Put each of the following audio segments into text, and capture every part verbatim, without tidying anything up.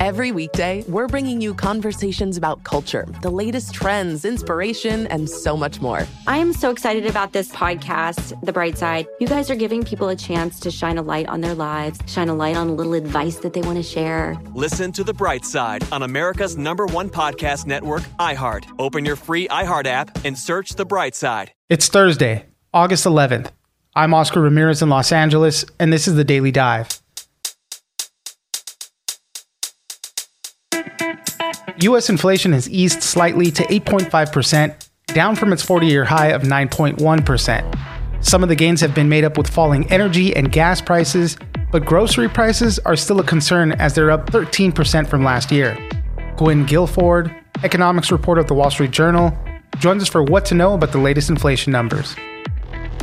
Every weekday, we're bringing you conversations about culture, the latest trends, inspiration, and so much more. I am so excited about this podcast, The Bright Side. You guys are giving people a chance to shine a light on their lives, shine a light on a little advice that they want to share. Listen to The Bright Side on America's number one podcast network, iHeart. Open your free iHeart app and search The Bright Side. Side. It's Thursday, August eleventh. I'm Oscar Ramirez in Los Angeles, and this is The Daily Dive. U S inflation has eased slightly to eight point five percent, down from its forty-year high of nine point one percent. Some of the gains have been made up with falling energy and gas prices, but grocery prices are still a concern as they're up thirteen percent from last year. Gwynn Guilford, economics reporter at The Wall Street Journal, joins us for what to know about the latest inflation numbers.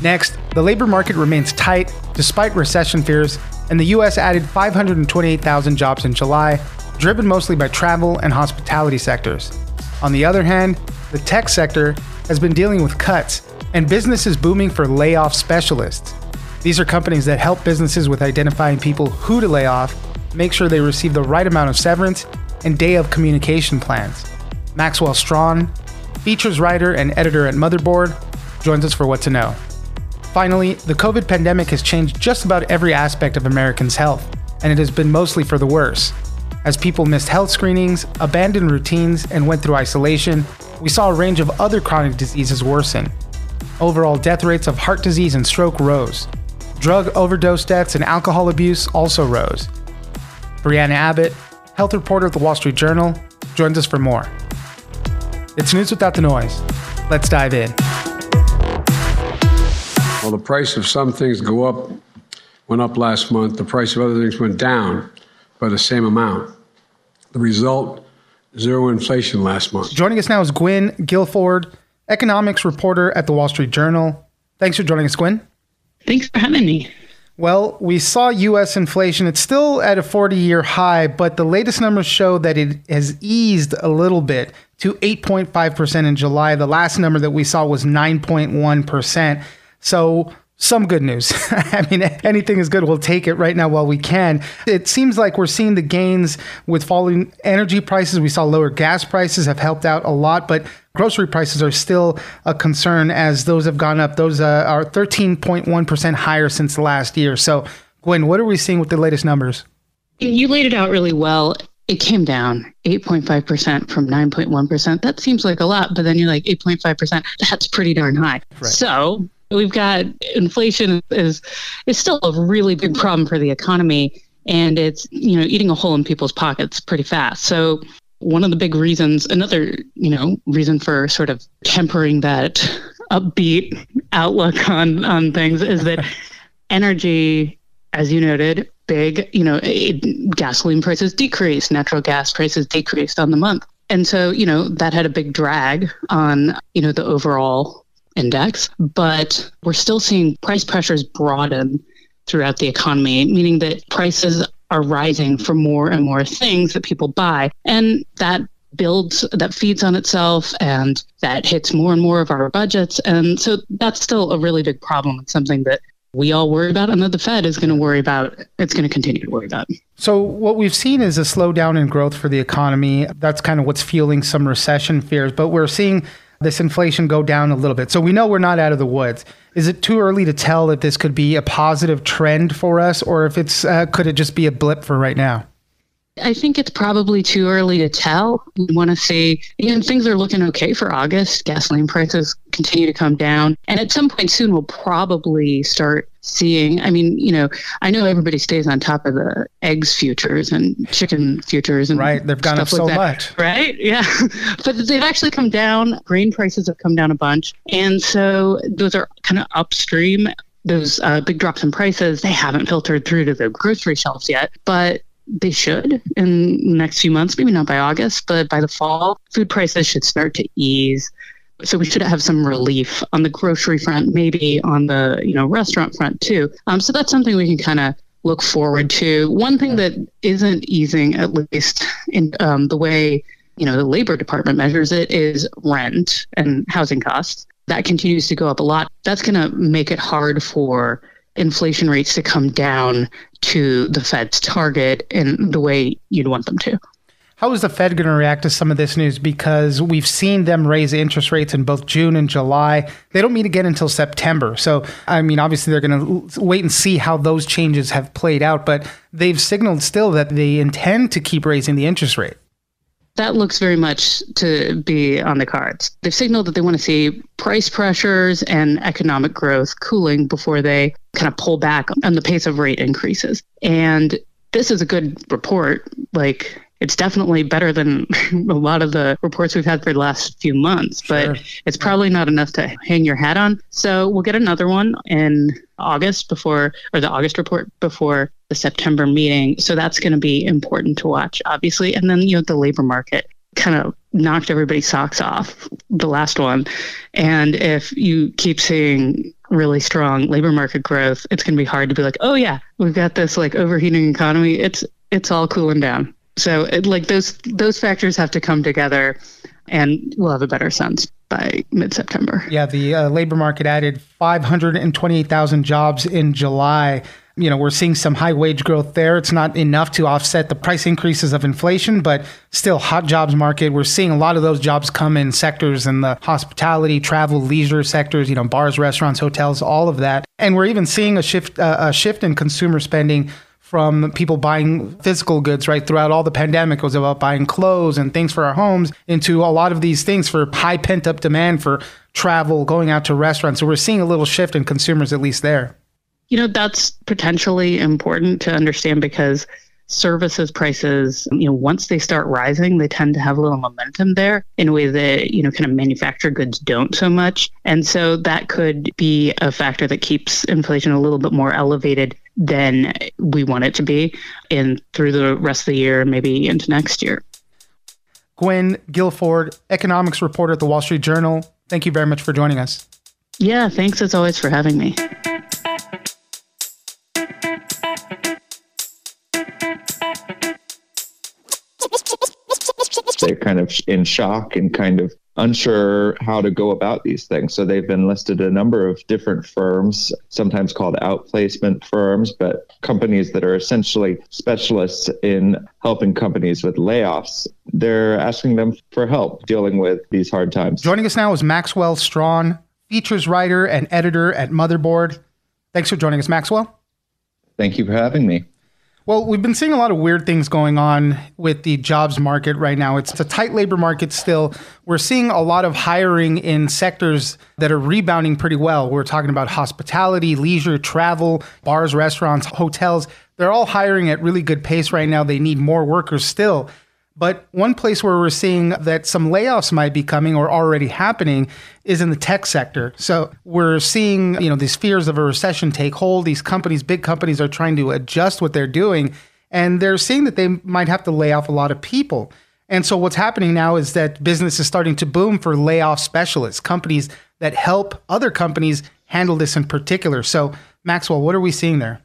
Next, the labor market remains tight despite recession fears, and the U S added five hundred twenty-eight thousand jobs in July, driven mostly by travel and hospitality sectors. On the other hand, the tech sector has been dealing with cuts, and business is booming for layoff specialists. These are companies that help businesses with identifying people who to lay off, make sure they receive the right amount of severance, and day of communication plans. Maxwell Strachan, features writer and editor at Motherboard, joins us for What to Know. Finally, the COVID pandemic has changed just about every aspect of Americans' health, and it has been mostly for the worse. As people missed health screenings, abandoned routines, and went through isolation, we saw a range of other chronic diseases worsen. Overall death rates of heart disease and stroke rose. Drug overdose deaths and alcohol abuse also rose. Brianna Abbott, health reporter at The Wall Street Journal, joins us for more. It's news without the noise. Let's dive in. Well, the price of some things go up, went up last month. The price of other things went down by the same amount. The result, zero inflation last month. Joining us now is Gwynn Guilford, economics reporter at The Wall Street Journal. Thanks for joining us, Gwynn. Thanks for having me. Well, we saw U S inflation. It's still at a forty-year high, but the latest numbers show that it has eased a little bit to eight point five percent in July. The last number that we saw was nine point one percent. So some good news. I mean, anything is good. We'll take it right now while we can. It seems like we're seeing the gains with falling energy prices. We saw lower gas prices have helped out a lot, but grocery prices are still a concern as those have gone up. Those uh, are thirteen point one percent higher since last year. So, Gwen, what are we seeing with the latest numbers? You laid it out really well. It came down eight point five percent from nine point one percent. That seems like a lot, but then you're like eight point five percent. That's pretty darn high. Right. So we've got inflation is is still a really big problem for the economy, and it's, you know, eating a hole in people's pockets pretty fast. So one of the big reasons, another, you know, reason for sort of tempering that upbeat outlook on, on things is that energy, as you noted, big, you know, it, gasoline prices decreased, natural gas prices decreased on the month. And so, you know, that had a big drag on, you know, the overall index, but we're still seeing price pressures broaden throughout the economy, meaning that prices are rising for more and more things that people buy. And that builds, that feeds on itself, and that hits more and more of our budgets. And so that's still a really big problem. It's something that we all worry about, and that the Fed is going to worry about. It's going to continue to worry about. So what we've seen is a slowdown in growth for the economy. That's kind of what's fueling some recession fears, but we're seeing this inflation go down a little bit. So we know we're not out of the woods. Is it too early to tell if this could be a positive trend for us, or if it's uh, could it just be a blip for right now? I think it's probably too early to tell. We want to see, you know, things are looking okay for August. Gasoline prices continue to come down. And at some point soon, we'll probably start seeing, I mean, you know, I know everybody stays on top of the eggs futures and chicken futures and right, they've gone up so like much. Right? Yeah. But they've actually come down. Grain prices have come down a bunch. And so those are kind of upstream. Those uh, big drops in prices, they haven't filtered through to the grocery shelves yet, but they should in the next few months, maybe not by August, but by the fall, food prices should start to ease. So we should have some relief on the grocery front, maybe on the, you know, restaurant front too. Um, so that's something we can kind of look forward to. One thing that isn't easing, at least in um, the way, you know, the Labor Department measures it, is rent and housing costs. That continues to go up a lot. That's going to make it hard for inflation rates to come down to the Fed's target in the way you'd want them to. How is the Fed going to react to some of this news? Because we've seen them raise interest rates in both June and July. They don't meet again until September. So, I mean, obviously, they're going to wait and see how those changes have played out. But they've signaled still that they intend to keep raising the interest rate. That looks very much to be on the cards. They've signaled that they want to see price pressures and economic growth cooling before they kind of pull back on the pace of rate increases. And this is a good report. Like, it's definitely better than a lot of the reports we've had for the last few months, but sure. It's probably not enough to hang your hat on. So we'll get another one in August before, or the August report before the September meeting. So that's going to be important to watch, obviously. And then, you know, the labor market kind of knocked everybody's socks off, the last one. And if you keep seeing really strong labor market growth, it's going to be hard to be like, oh yeah, we've got this like overheating economy. It's, it's all cooling down. So it, like those those factors have to come together, and we'll have a better sense by mid-September. Yeah, the uh, labor market added five hundred twenty-eight thousand jobs in July. You know, we're seeing some high wage growth there. It's not enough to offset the price increases of inflation, but still hot jobs market. We're seeing a lot of those jobs come in sectors in the hospitality, travel, leisure sectors, you know, bars, restaurants, hotels, all of that. And we're even seeing a shift uh, a shift in consumer spending from people buying physical goods, right? Throughout all the pandemic, it was about buying clothes and things for our homes into a lot of these things for high pent-up demand for travel, going out to restaurants. So we're seeing a little shift in consumers, at least there. You know, that's potentially important to understand because services prices, you know, once they start rising, they tend to have a little momentum there in a way that, you know, kind of manufactured goods don't so much. And so that could be a factor that keeps inflation a little bit more elevated than we want it to be in through the rest of the year, maybe into next year. Gwynn Guilford, economics reporter at The Wall Street Journal. Thank you very much for joining us. Yeah, thanks as always for having me. They're kind of in shock and kind of unsure how to go about these things. So they've enlisted a number of different firms, sometimes called outplacement firms, but companies that are essentially specialists in helping companies with layoffs. They're asking them for help dealing with these hard times. Joining us now is Maxwell Strachan, features writer and editor at Motherboard. Thanks for joining us, Maxwell. Thank you for having me. Well, we've been seeing a lot of weird things going on with the jobs market right now. It's a tight labor market still. We're seeing a lot of hiring in sectors that are rebounding pretty well. We're talking about hospitality, leisure, travel, bars, restaurants, hotels. They're all hiring at really good pace right now. They need more workers still. But one place where we're seeing that some layoffs might be coming or already happening is in the tech sector. So we're seeing, you know, these fears of a recession take hold. These companies, big companies, are trying to adjust what they're doing, and they're seeing that they might have to lay off a lot of people. And so what's happening now is that business is starting to boom for layoff specialists, companies that help other companies handle this in particular. So, Maxwell, what are we seeing there?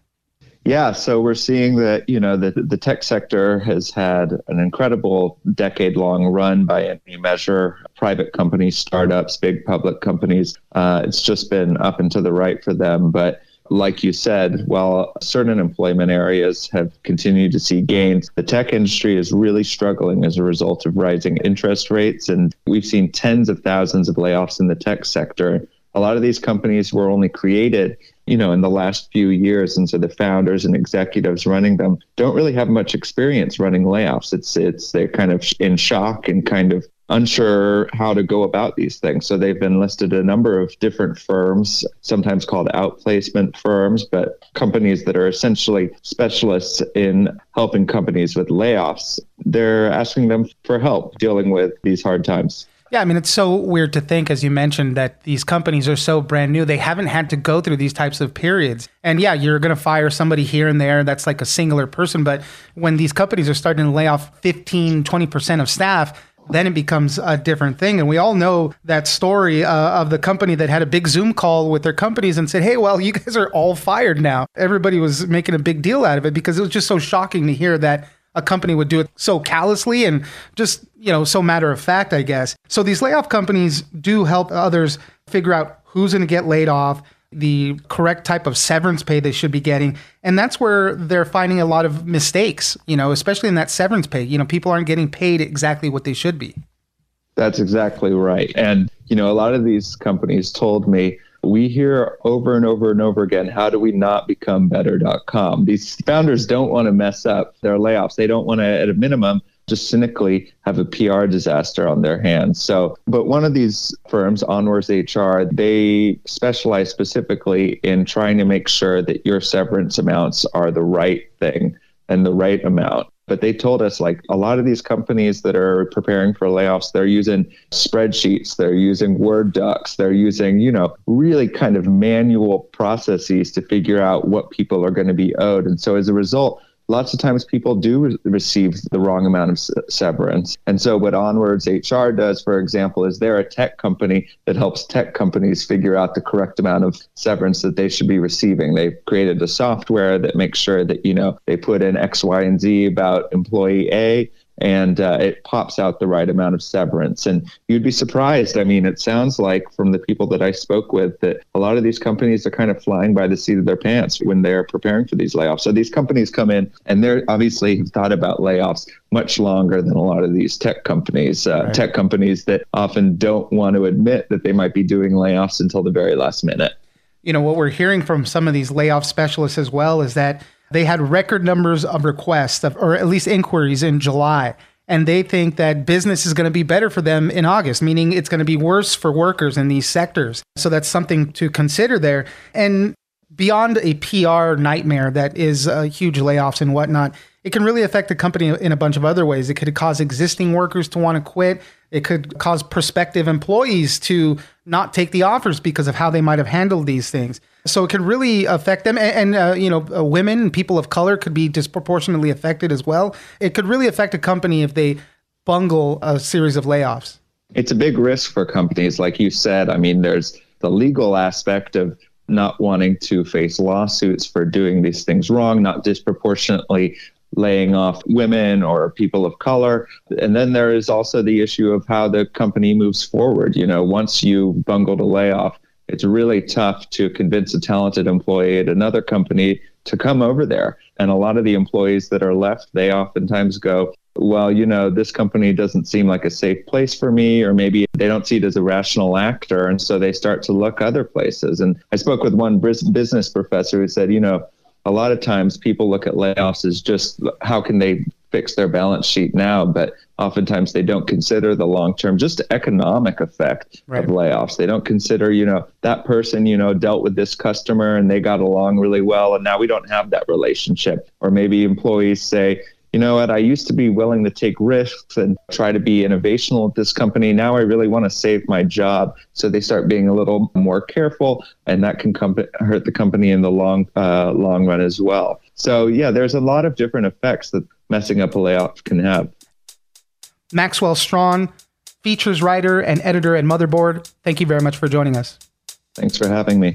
Yeah, so we're seeing that, you know, the, the tech sector has had an incredible decade-long run by any measure. Private companies, startups, big public companies, uh, it's just been up and to the right for them. But like you said, while certain employment areas have continued to see gains, the tech industry is really struggling as a result of rising interest rates. And we've seen tens of thousands of layoffs in the tech sector a lot of these companies were only created, you know, in the last few years. And so the founders and executives running them don't really have much experience running layoffs. It's, it's, they're kind of in shock and kind of unsure how to go about these things. So they've enlisted a number of different firms, sometimes called outplacement firms, but companies that are essentially specialists in helping companies with layoffs. They're asking them for help dealing with these hard times. Yeah, I mean, it's so weird to think, as you mentioned, that these companies are so brand new. They haven't had to go through these types of periods. And yeah, you're going to fire somebody here and there. That's like a singular person. But when these companies are starting to lay off fifteen, twenty percent of staff, then it becomes a different thing. And we all know that story uh, of the company that had a big Zoom call with their companies and said, hey, well, you guys are all fired now. Everybody was making a big deal out of it because it was just so shocking to hear that a company would do it so callously and just, you know, so matter of fact, I guess. So these layoff companies do help others figure out who's going to get laid off, the correct type of severance pay they should be getting. And that's where they're finding a lot of mistakes, you know, especially in that severance pay. You know, people aren't getting paid exactly what they should be. That's exactly right. And, you know, a lot of these companies told me, we hear over and over and over again, how do we not become better dot com? These founders don't want to mess up their layoffs. They don't want to, at a minimum, just cynically have a P R disaster on their hands. So, but one of these firms, Onward H R, they specialize specifically in trying to make sure that your severance amounts are the right thing and the right amount. But they told us, like, a lot of these companies that are preparing for layoffs, they're using spreadsheets, they're using Word docs, they're using, you know, really kind of manual processes to figure out what people are going to be owed. And so as a result, lots of times people do re- receive the wrong amount of severance. And so what Onward H R does, for example, is they're a tech company that helps tech companies figure out the correct amount of severance that they should be receiving. They've created a software that makes sure that, you know, they put in X, Y, and Z about employee A, and uh, it pops out the right amount of severance. And you'd be surprised. I mean, it sounds like from the people that I spoke with that a lot of these companies are kind of flying by the seat of their pants when they're preparing for these layoffs. So these companies come in and they're obviously have thought about layoffs much longer than a lot of these tech companies, uh, right. tech companies that often don't want to admit that they might be doing layoffs until the very last minute. You know, what we're hearing from some of these layoff specialists as well is that they had record numbers of requests of, or at least inquiries in July. And they think that business is going to be better for them in August, meaning it's going to be worse for workers in these sectors. So that's something to consider there. And beyond a P R nightmare that is uh, huge layoffs and whatnot, it can really affect the company in a bunch of other ways. It could cause existing workers to want to quit. It could cause prospective employees to not take the offers because of how they might have handled these things. So it could really affect them. And, and uh, you know, uh, women and people of color could be disproportionately affected as well. It could really affect a company if they bungle a series of layoffs. It's a big risk for companies. Like you said, I mean, there's the legal aspect of not wanting to face lawsuits for doing these things wrong, not disproportionately laying off women or people of color. And then there is also the issue of how the company moves forward. You know, once you bungled a layoff, it's really tough to convince a talented employee at another company to come over there. And a lot of the employees that are left, they oftentimes go, well, you know, this company doesn't seem like a safe place for me, or maybe they don't see it as a rational actor. And so they start to look other places. And I spoke with one business professor who said, you know, a lot of times people look at layoffs as just how can they fix their balance sheet now, but oftentimes they don't consider the long-term, just economic effect right. of layoffs. They don't consider, you know, that person, you know, dealt with this customer and they got along really well, and now we don't have that relationship. Or maybe employees say, you know what, I used to be willing to take risks and try to be innovational at this company. Now I really want to save my job. So they start being a little more careful, and that can com- hurt the company in the long uh, long run as well. So yeah, there's a lot of different effects that messing up a layoff can have. Maxwell Strachan, features writer and editor at Motherboard. Thank you very much for joining us. Thanks for having me.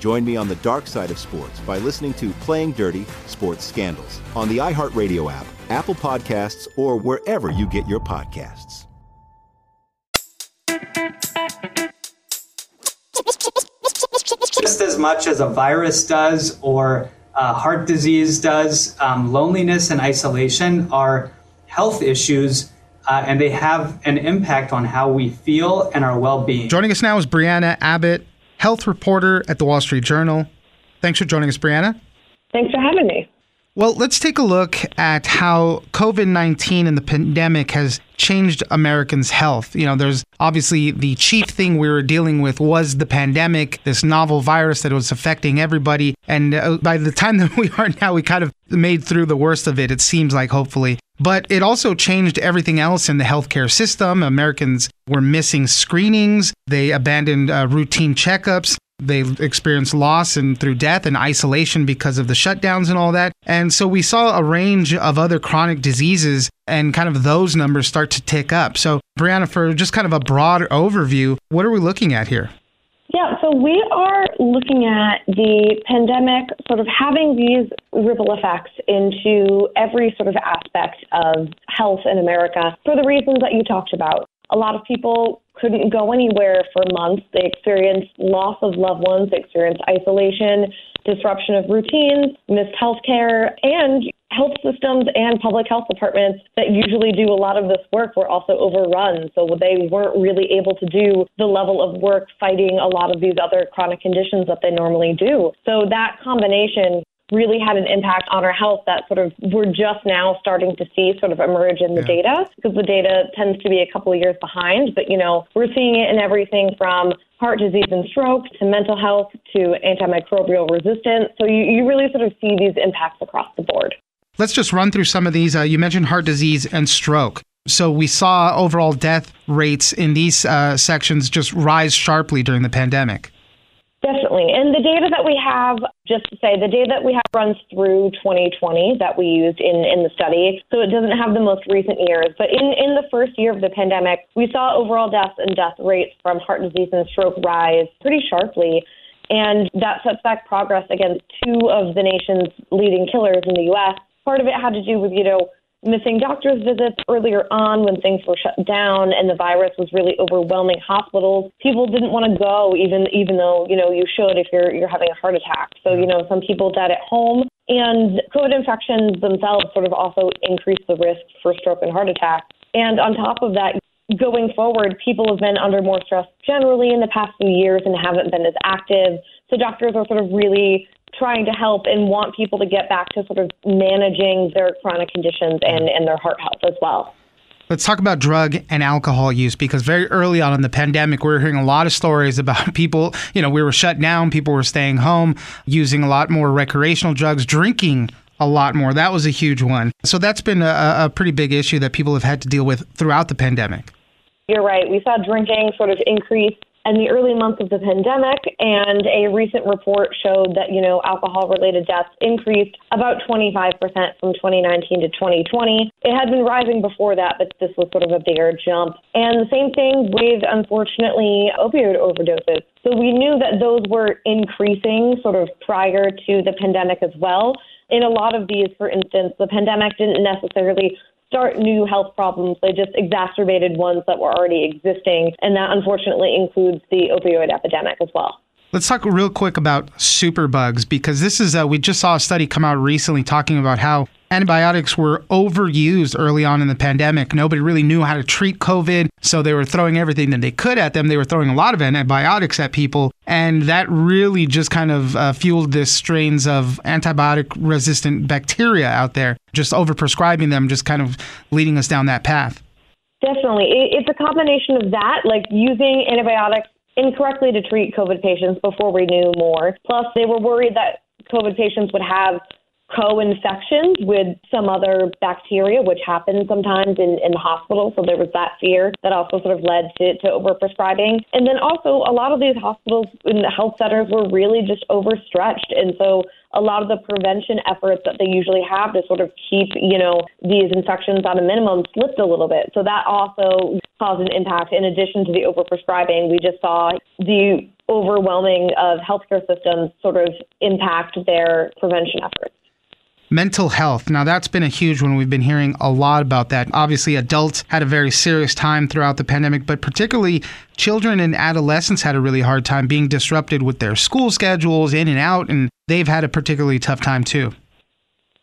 Join me on the dark side of sports by listening to Playing Dirty Sports Scandals on the iHeartRadio app, Apple Podcasts, or wherever you get your podcasts. Just as much as a virus does or uh, heart disease does, um, loneliness and isolation are health issues, uh, and they have an impact on how we feel and our well-being. Joining us now is Brianna Abbott, health reporter at The Wall Street Journal. Thanks for joining us, Brianna. Thanks for having me. Well, let's take a look at how covid nineteen and the pandemic has changed Americans' health. You know, there's obviously the chief thing we were dealing with was the pandemic, this novel virus that was affecting everybody. And uh, by the time that we are now, we kind of made through the worst of it, it seems like, hopefully. But it also changed everything else in the healthcare system. Americans were missing screenings. They abandoned uh, routine checkups. They experienced loss and through death and isolation because of the shutdowns and all that. And so we saw a range of other chronic diseases and kind of those numbers start to tick up. So Brianna, for just kind of a broad overview, what are we looking at here? Yeah, so we are looking at the pandemic sort of having these ripple effects into every sort of aspect of health in America for the reasons that you talked about. A lot of people couldn't go anywhere for months. They experienced loss of loved ones, they experienced isolation, disruption of routines, missed health care, and health systems and public health departments that usually do a lot of this work were also overrun. So they weren't really able to do the level of work fighting a lot of these other chronic conditions that they normally do. So that combination really had an impact on our health that sort of we're just now starting to see sort of emerge in the yeah. data, because the data tends to be a couple of years behind. But, you know, we're seeing it in everything from heart disease and stroke to mental health to antimicrobial resistance. So you, you really sort of see these impacts across the board. Let's just run through some of these. Uh, you mentioned heart disease and stroke. So we saw overall death rates in these uh, sections just rise sharply during the pandemic. Definitely. And the data that we have, just to say, the data that we have runs through twenty twenty that we used in, in the study. So it doesn't have the most recent years. But in, in the first year of the pandemic, we saw overall deaths and death rates from heart disease and stroke rise pretty sharply. And that sets back progress against two of the nation's leading killers in the U S. Part of it had to do with, you know, missing doctor's visits earlier on when things were shut down and the virus was really overwhelming hospitals. People didn't want to go, even even though, you know, you should if you're you're having a heart attack. So, you know, some people died at home. And COVID infections themselves sort of also increased the risk for stroke and heart attack. And on top of that, going forward, people have been under more stress generally in the past few years and haven't been as active. So doctors are sort of really trying to help and want people to get back to sort of managing their chronic conditions and, and their heart health as well. Let's talk about drug and alcohol use, because very early on in the pandemic, we were hearing a lot of stories about people, you know, we were shut down, people were staying home, using a lot more recreational drugs, drinking a lot more. That was a huge one. So that's been a, a pretty big issue that people have had to deal with throughout the pandemic. You're right. We saw drinking sort of increase in the early months of the pandemic, and a recent report showed that, you know, alcohol-related deaths increased about twenty-five percent from twenty nineteen to twenty twenty. It had been rising before that, but this was sort of a bigger jump. And the same thing with, unfortunately, opioid overdoses. So we knew that those were increasing sort of prior to the pandemic as well. in a lot of these, for instance, the pandemic didn't necessarily start new health problems. They just exacerbated ones that were already existing. And that unfortunately includes the opioid epidemic as well. Let's talk real quick about superbugs, because this is a, we just saw a study come out recently talking about how antibiotics were overused early on in the pandemic. Nobody really knew how to treat COVID, so they were throwing everything that they could at them. They were throwing a lot of antibiotics at people, and that really just kind of uh, fueled this strains of antibiotic-resistant bacteria out there, just overprescribing them, just kind of leading us down that path. Definitely. It's a combination of that, like using antibiotics incorrectly to treat COVID patients before we knew more. Plus, they were worried that COVID patients would have co-infections with some other bacteria, which happens sometimes in, in the hospital. So there was that fear that also sort of led to, to overprescribing. And then also a lot of these hospitals and health centers were really just overstretched. And so a lot of the prevention efforts that they usually have to sort of keep, you know, these infections at a minimum slipped a little bit. So that also caused an impact. In addition to the overprescribing, we just saw the overwhelming of healthcare systems sort of impact their prevention efforts. Mental health. Now, that's been a huge one. We've been hearing a lot about that. Obviously, adults had a very serious time throughout the pandemic, but particularly children and adolescents had a really hard time being disrupted with their school schedules in and out, and they've had a particularly tough time too.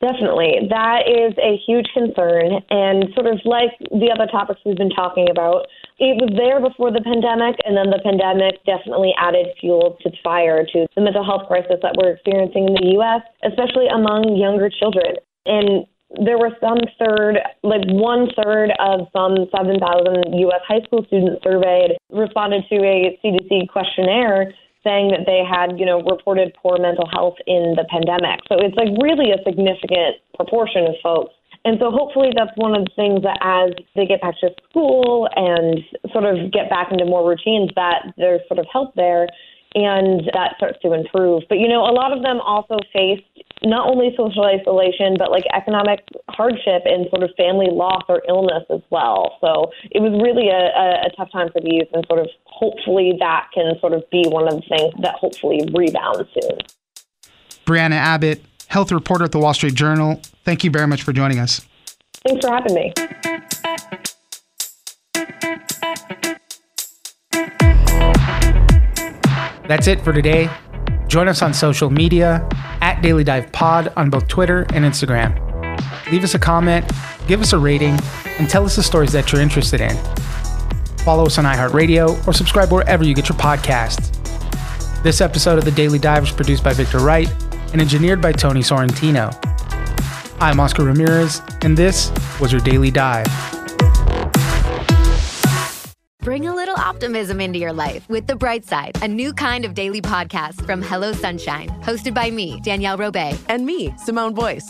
Definitely. That is a huge concern. And sort of like the other topics we've been talking about, it was there before the pandemic, and then the pandemic definitely added fuel to the fire to the mental health crisis that we're experiencing in the U S, especially among younger children. And there were some third, like one third of some seven thousand U S high school students surveyed responded to a C D C questionnaire saying that they had, you know, reported poor mental health in the pandemic. So it's like really a significant proportion of folks. And so hopefully that's one of the things that as they get back to school and sort of get back into more routines, that there's sort of help there and that starts to improve. But, you know, a lot of them also faced not only social isolation, but like economic hardship and sort of family loss or illness as well. So it was really a, a, a tough time for the youth, and sort of hopefully that can sort of be one of the things that hopefully rebounds soon. Brianna Abbott, health reporter at The Wall Street Journal, thank you very much for joining us. Thanks for having me. That's it for today. Join us on social media, at Daily Dive Pod on both Twitter and Instagram. Leave us a comment, give us a rating, and tell us the stories that you're interested in. Follow us on iHeartRadio or subscribe wherever you get your podcasts. This episode of The Daily Dive was produced by Victor Wright and engineered by Tony Sorrentino. I'm Oscar Ramirez, and this was your Daily Dive. Bring a little optimism into your life with The Bright Side, a new kind of daily podcast from Hello Sunshine, hosted by me, Danielle Robey, and me, Simone Boyce.